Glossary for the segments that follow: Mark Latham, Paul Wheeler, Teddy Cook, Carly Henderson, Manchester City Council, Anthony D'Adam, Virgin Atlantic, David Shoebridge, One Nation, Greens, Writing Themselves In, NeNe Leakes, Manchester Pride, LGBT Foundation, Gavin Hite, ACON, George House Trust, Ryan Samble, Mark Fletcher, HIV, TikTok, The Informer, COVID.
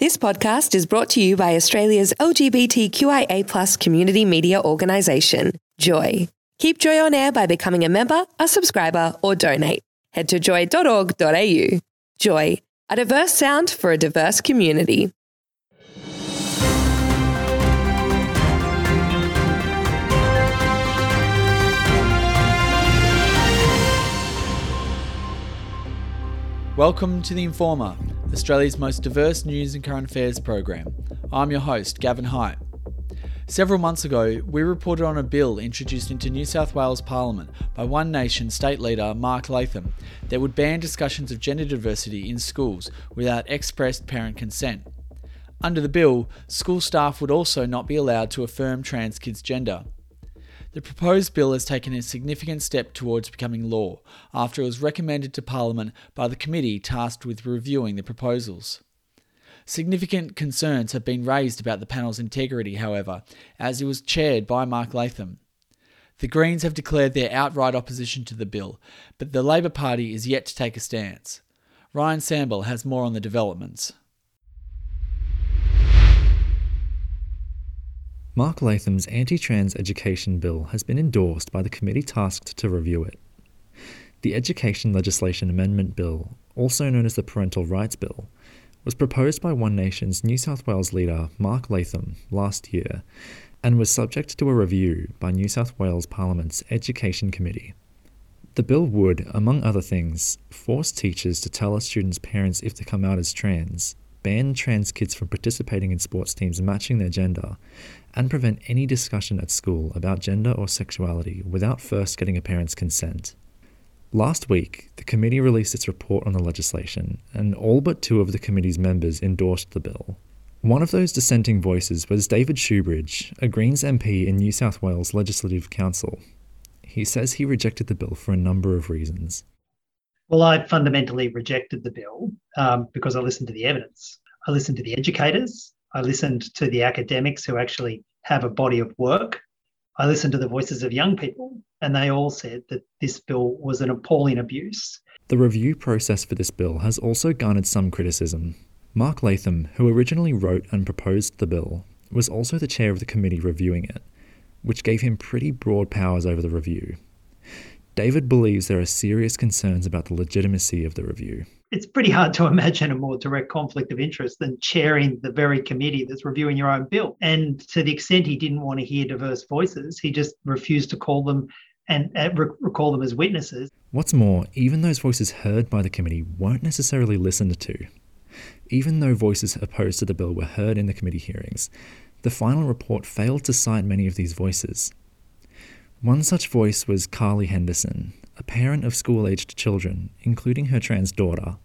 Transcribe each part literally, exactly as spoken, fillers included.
This podcast is brought to you by Australia's L G B T Q I A plus community media organisation, Joy. Keep Joy on air by becoming a member, a subscriber, or donate. Head to joy dot org dot a u. Joy, a diverse sound for a diverse community. Welcome to The Informer, Australia's most diverse news and current affairs program. I'm your host, Gavin Hite. Several months ago, we reported on a bill introduced into New South Wales Parliament by One Nation state leader Mark Latham that would ban discussions of gender diversity in schools without express parent consent. Under the bill, school staff would also not be allowed to affirm trans kids' gender. The proposed bill has taken a significant step towards becoming law after it was recommended to Parliament by the committee tasked with reviewing the proposals. Significant concerns have been raised about the panel's integrity, however, as it was chaired by Mark Latham. The Greens have declared their outright opposition to the bill, but the Labor Party is yet to take a stance. Ryan Samble has more on the developments. Mark Latham's anti-trans education bill has been endorsed by the committee tasked to review it. The Education Legislation Amendment Bill, also known as the Parental Rights Bill, was proposed by One Nation's New South Wales leader Mark Latham last year and was subject to a review by New South Wales Parliament's Education Committee. The bill would, among other things, force teachers to tell a student's parents if they come out as trans, ban trans kids from participating in sports teams matching their gender, and prevent any discussion at school about gender or sexuality without first getting a parent's consent. Last week, the committee released its report on the legislation, and all but two of the committee's members endorsed the bill. One of those dissenting voices was David Shoebridge, a Greens M P in New South Wales Legislative Council. He says he rejected the bill for a number of reasons. Well, I fundamentally rejected the bill um, because I listened to the evidence. I listened to the educators. I listened to the academics who actually have a body of work. I listened to the voices of young people, and they all said that this bill was an appalling abuse. The review process for this bill has also garnered some criticism. Mark Latham, who originally wrote and proposed the bill, was also the chair of the committee reviewing it, which gave him pretty broad powers over the review. David believes there are serious concerns about the legitimacy of the review. It's pretty hard to imagine a more direct conflict of interest than chairing the very committee that's reviewing your own bill. And to the extent he didn't want to hear diverse voices, he just refused to call them and uh, recall them as witnesses. What's more, even those voices heard by the committee weren't necessarily listened to. Even though voices opposed to the bill were heard in the committee hearings, the final report failed to cite many of these voices. One such voice was Carly Henderson, a parent of school-aged children, including her trans daughter.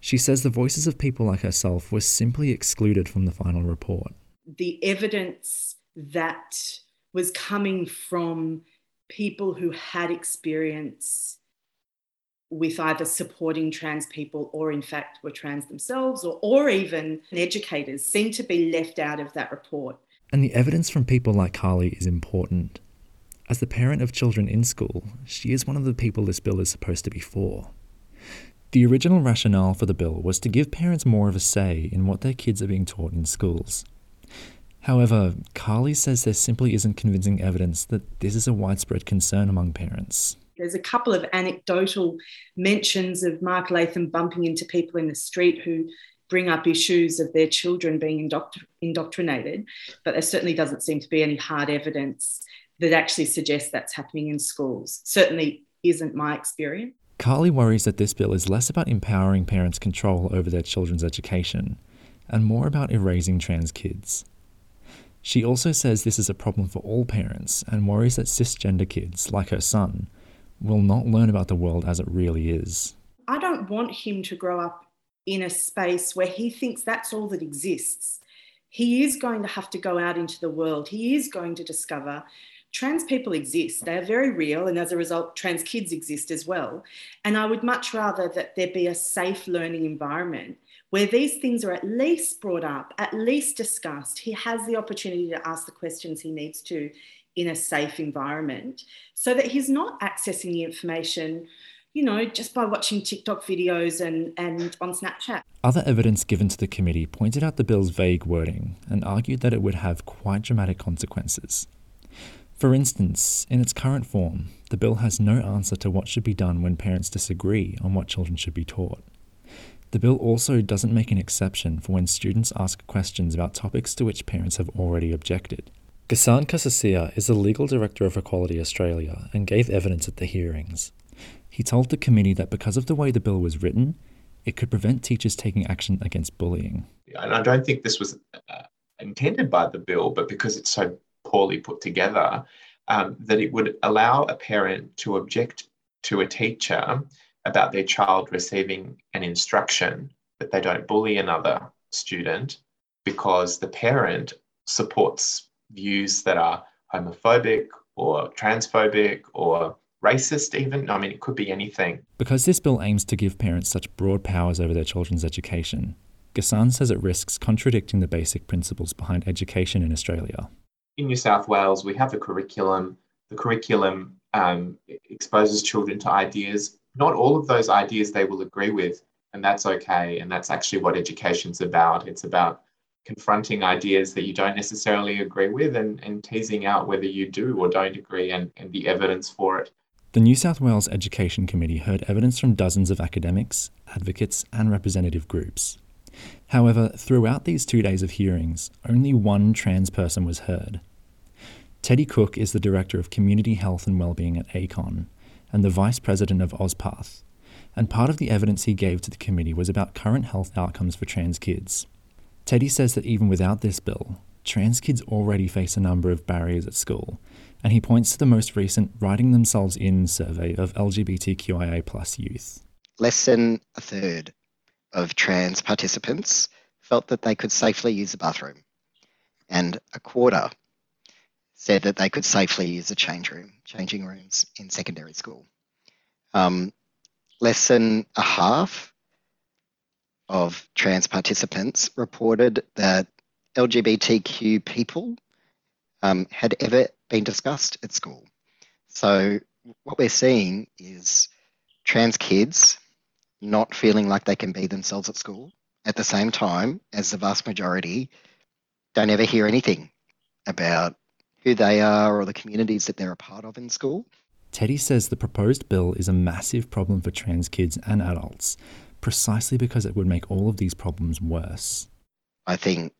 She says the voices of people like herself were simply excluded from the final report. The evidence that was coming from people who had experience with either supporting trans people or in fact were trans themselves or, or even educators seemed to be left out of that report. And the evidence from people like Carly is important. As the parent of children in school, she is one of the people this bill is supposed to be for. The original rationale for the bill was to give parents more of a say in what their kids are being taught in schools. However, Carly says there simply isn't convincing evidence that this is a widespread concern among parents. There's a couple of anecdotal mentions of Mark Latham bumping into people in the street who bring up issues of their children being indoctr- indoctrinated, but there certainly doesn't seem to be any hard evidence that actually suggests that's happening in schools. Certainly isn't my experience. Carly worries that this bill is less about empowering parents' control over their children's education and more about erasing trans kids. She also says this is a problem for all parents and worries that cisgender kids, like her son, will not learn about the world as it really is. I don't want him to grow up in a space where he thinks that's all that exists. He is going to have to go out into the world. He is going to discover trans people exist, they are very real, and as a result, trans kids exist as well. And I would much rather that there be a safe learning environment where these things are at least brought up, at least discussed. He has the opportunity to ask the questions he needs to in a safe environment so that he's not accessing the information, you know, just by watching TikTok videos and, and on Snapchat. Other evidence given to the committee pointed out the bill's vague wording and argued that it would have quite dramatic consequences. For instance, in its current form, the bill has no answer to what should be done when parents disagree on what children should be taught. The bill also doesn't make an exception for when students ask questions about topics to which parents have already objected. Ghassan Kassisieh is the Legal Director of Equality Australia and gave evidence at the hearings. He told the committee that because of the way the bill was written, it could prevent teachers taking action against bullying. And I don't think this was uh, intended by the bill, but because it's so poorly put together, um, that it would allow a parent to object to a teacher about their child receiving an instruction that they don't bully another student because the parent supports views that are homophobic or transphobic or racist even. I mean, it could be anything. Because this bill aims to give parents such broad powers over their children's education, Ghassan says it risks contradicting the basic principles behind education in Australia. In New South Wales, we have a curriculum. The curriculum um, exposes children to ideas. Not all of those ideas they will agree with, and that's okay. And that's actually what education's about. It's about confronting ideas that you don't necessarily agree with and, and teasing out whether you do or don't agree and, and the evidence for it. The New South Wales Education Committee heard evidence from dozens of academics, advocates, and representative groups. However, throughout these two days of hearings, only one trans person was heard. Teddy Cook is the Director of Community Health and Wellbeing at ACON and the Vice President of AusPath, and part of the evidence he gave to the committee was about current health outcomes for trans kids. Teddy says that even without this bill, trans kids already face a number of barriers at school, and he points to the most recent Writing Themselves In survey of L G B T Q I A plus youth. Less than a third of trans participants felt that they could safely use the bathroom, and a quarter said that they could safely use the change room, changing rooms in secondary school. Um, less than a half of trans participants reported that L G B T Q people um, had ever been discussed at school. So what we're seeing is trans kids not feeling like they can be themselves at school at the same time as the vast majority don't ever hear anything about who they are or the communities that they're a part of in school. Teddy says the proposed bill is a massive problem for trans kids and adults, precisely because it would make all of these problems worse. I think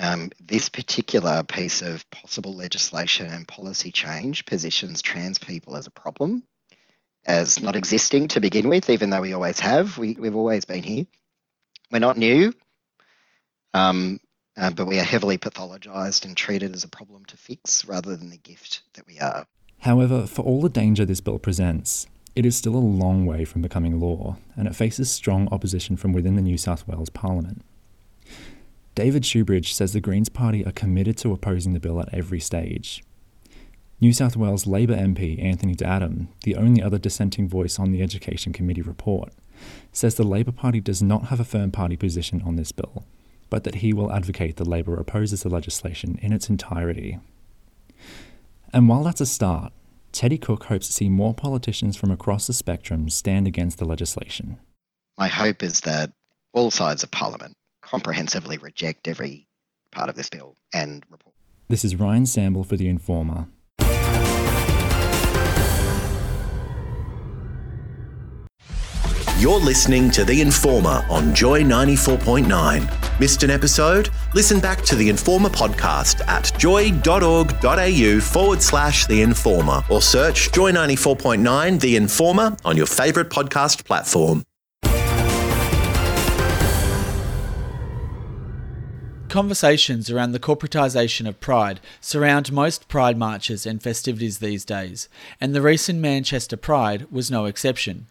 um, this particular piece of possible legislation and policy change positions trans people as a problem, as not existing to begin with, even though we always have. We, we've always been here. We're not new, um, uh, but we are heavily pathologised and treated as a problem to fix rather than the gift that we are. However, for all the danger this bill presents, it is still a long way from becoming law, and it faces strong opposition from within the New South Wales Parliament. David Shoebridge says the Greens Party are committed to opposing the bill at every stage. New South Wales Labor M P Anthony D'Adam, the only other dissenting voice on the Education Committee report, says the Labor Party does not have a firm party position on this bill, but that he will advocate that Labor opposes the legislation in its entirety. And while that's a start, Teddy Cook hopes to see more politicians from across the spectrum stand against the legislation. My hope is that all sides of Parliament comprehensively reject every part of this bill and report. This is Ryan Samble for The Informer. You're listening to The Informer on Joy ninety-four point nine. Missed an episode? Listen back to The Informer podcast at joy.org.au forward slash The Informer or search Joy ninety-four point nine The Informer on your favourite podcast platform. Conversations around the corporatisation of Pride surround most Pride marches and festivities these days, and the recent Manchester Pride was no exception.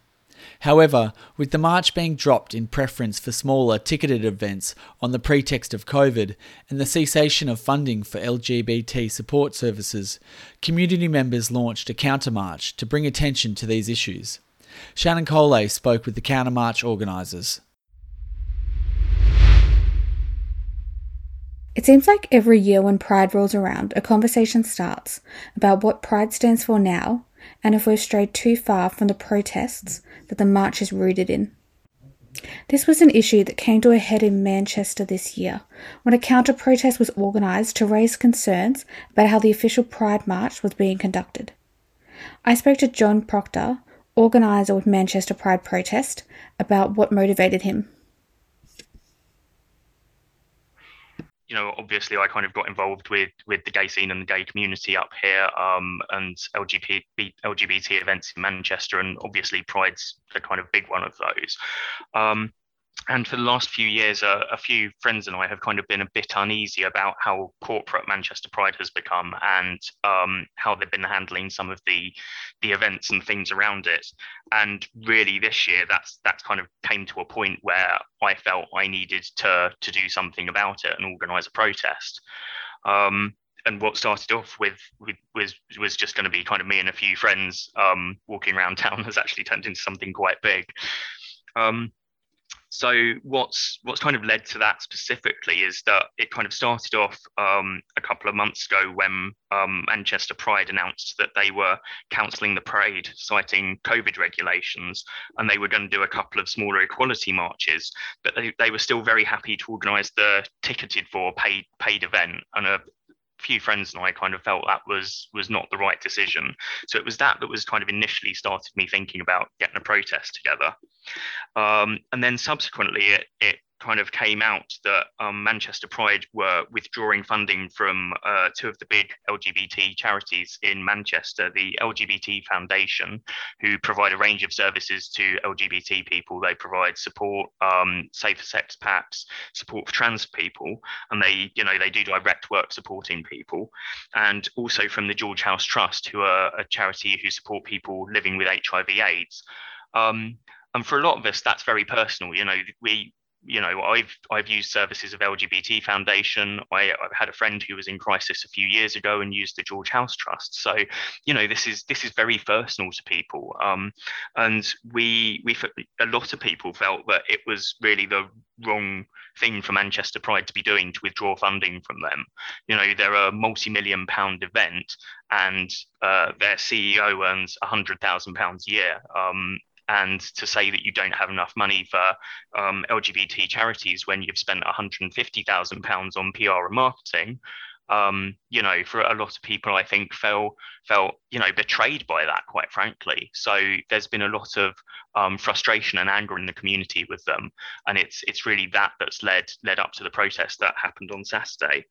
However, with the march being dropped in preference for smaller ticketed events on the pretext of COVID and the cessation of funding for L G B T support services, community members launched a countermarch to bring attention to these issues. Shannon Cole spoke with the countermarch organisers. It seems like every year when Pride rolls around, a conversation starts about what Pride stands for now and if we've strayed too far from the protests that the march is rooted in. This was an issue that came to a head in Manchester this year, when a counter-protest was organised to raise concerns about how the official Pride March was being conducted. I spoke to John Proctor, organiser with Manchester Pride protest, about what motivated him. You know, obviously I kind of got involved with, with the gay scene and the gay community up here um, and L G B T, L G B T events in Manchester, and obviously Pride's the kind of big one of those. Um, and for the last few years, uh, a few friends and I have kind of been a bit uneasy about how corporate Manchester Pride has become and um, how they've been handling some of the the events and things around it. And really this year, that's that's kind of came to a point where I felt I needed to, to do something about it and organise a protest. Um, and what started off with, with was was just going to be kind of me and a few friends um, walking around town has actually turned into something quite big. Um, so what's what's kind of led to that specifically is that it kind of started off um, a couple of months ago when um, Manchester Pride announced that they were cancelling the parade, citing COVID regulations, and they were going to do a couple of smaller equality marches, but they, they were still very happy to organise the ticketed for paid paid event, and a few friends and I kind of felt that was was not the right decision. So it was that that was kind of initially started me thinking about getting a protest together. Um, and then subsequently it, it kind of came out that um, Manchester Pride were withdrawing funding from uh, two of the big L G B T charities in Manchester, the L G B T Foundation, who provide a range of services to L G B T people. They provide support, um, safer sex packs, support for trans people, and they, you know, they do direct work supporting people. And also from the George House Trust, who are a charity who support people living with H I V AIDS. Um, and for a lot of us, that's very personal. You know, we You know, I've I've used services of L G B T Foundation. I, I had a friend who was in crisis a few years ago and used the George House Trust. So, you know, this is this is very personal to people. Um, and we we a lot of people felt that it was really the wrong thing for Manchester Pride to be doing to withdraw funding from them. You know, they're a multi-million pound event, and uh, their C E O earns a hundred thousand pounds a year. Um, And to say that you don't have enough money for um, L G B T charities when you've spent one hundred fifty thousand pounds on P R and marketing, um, you know, for a lot of people, I think felt felt you know betrayed by that, quite frankly. So there's been a lot of um, frustration and anger in the community with them, and it's it's really that that's led led up to the protest that happened on Saturday.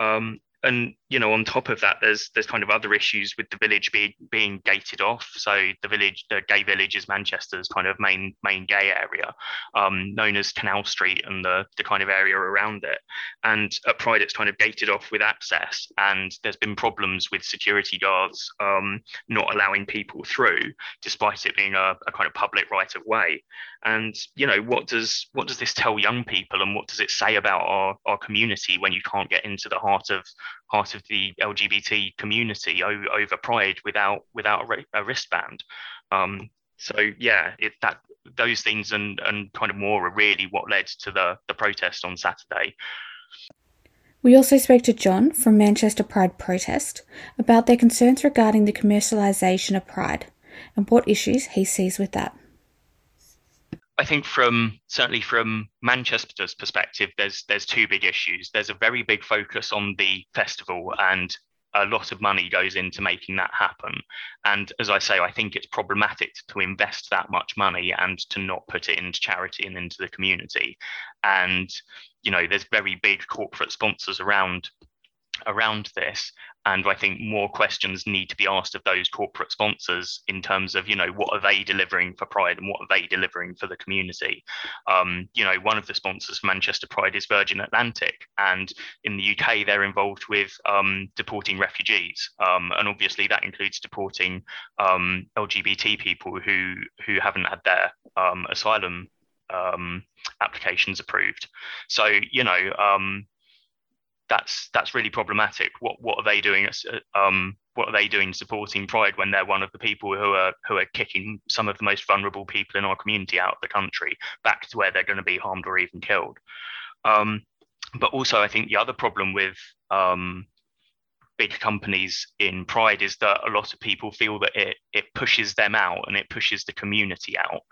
Um, And, you know, on top of that, there's there's kind of other issues with the village being being gated off. So the village, the gay village is Manchester's kind of main main gay area, um, known as Canal Street and the, the kind of area around it. And at Pride, it's kind of gated off with access. And there's been problems with security guards um, not allowing people through, despite it being a, a kind of public right of way. And, you know, what does what does this tell young people, and what does it say about our, our community when you can't get into the heart of part of the L G B T community over, over Pride without without a wristband? Um, so yeah, it, that those things and and kind of more are really what led to the the protest on Saturday. We also spoke to John from Manchester Pride protest about their concerns regarding the commercialisation of Pride and what issues he sees with that. I think from certainly from Manchester's perspective, there's there's two big issues. There's a very big focus on the festival, and a lot of money goes into making that happen. And as I say, I think it's problematic to invest that much money and to not put it into charity and into the community. And, you know, there's very big corporate sponsors around around this. And I think more questions need to be asked of those corporate sponsors in terms of, you know, what are they delivering for Pride and what are they delivering for the community? Um, you know, one of the sponsors for Manchester Pride is Virgin Atlantic. And in the U K, they're involved with um, deporting refugees. Um, and obviously that includes deporting um, L G B T people who, who haven't had their um, asylum um, applications approved. So, you know, um, That's that's really problematic. What what are they doing? Um, what are they doing supporting Pride when they're one of the people who are who are kicking some of the most vulnerable people in our community out of the country back to where they're going to be harmed or even killed? Um, but also, I think the other problem with um, big companies in Pride is that a lot of people feel that it it pushes them out and it pushes the community out.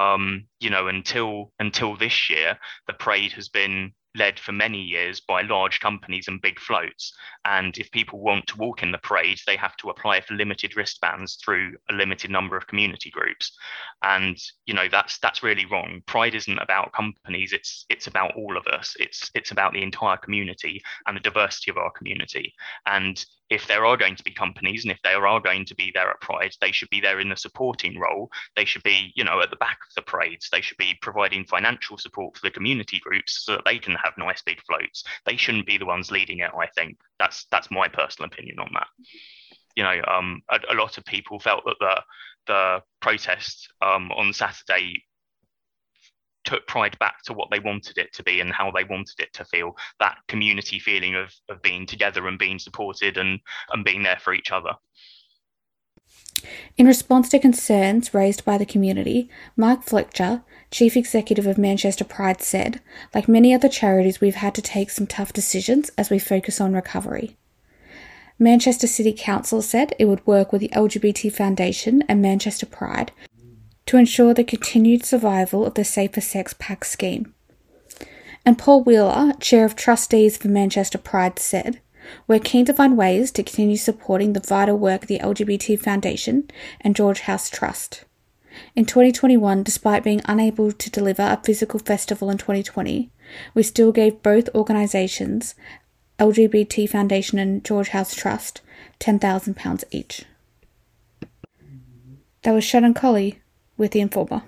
Um, you know, until until this year, the parade has been led for many years by large companies and big floats. And if people want to walk in the parade, they have to apply for limited wristbands through a limited number of community groups. And, you know, that's that's really wrong. Pride isn't about companies. It's it's about all of us. It's it's about the entire community and the diversity of our community. And if there are going to be companies and if they are going to be there at Pride, they should be there in the supporting role. They should be, you know, at the back of the parades. They should be providing financial support for the community groups so that they can have nice big floats. They shouldn't be the ones leading it, I think. That's that's my personal opinion on that. You know, um, a, a lot of people felt that the, the protest um, on Saturday took Pride back to what they wanted it to be and how they wanted it to feel, that community feeling of, of being together and being supported and, and being there for each other. In response to concerns raised by the community, Mark Fletcher, Chief Executive of Manchester Pride, said, "Like many other charities, we've had to take some tough decisions as we focus on recovery." Manchester City Council said it would work with the L G B T Foundation and Manchester Pride to ensure the continued survival of the Safer Sex Pact scheme. And Paul Wheeler, Chair of Trustees for Manchester Pride, said, "We're keen to find ways to continue supporting the vital work of the L G B T Foundation and George House Trust." In twenty twenty-one, despite being unable to deliver a physical festival in twenty twenty, we still gave both organisations, L G B T Foundation and George House Trust, ten thousand pounds each. That was Shannon Cole with The Informer.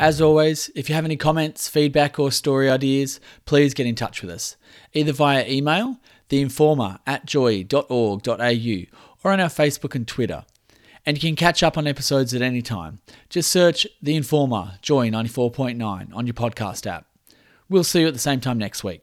As always, if you have any comments, feedback or story ideas, please get in touch with us, either via email, the informer at joy dot org dot a u, or on our Facebook and Twitter. And you can catch up on episodes at any time. Just search The Informer, Joy ninety-four point nine on your podcast app. We'll see you at the same time next week.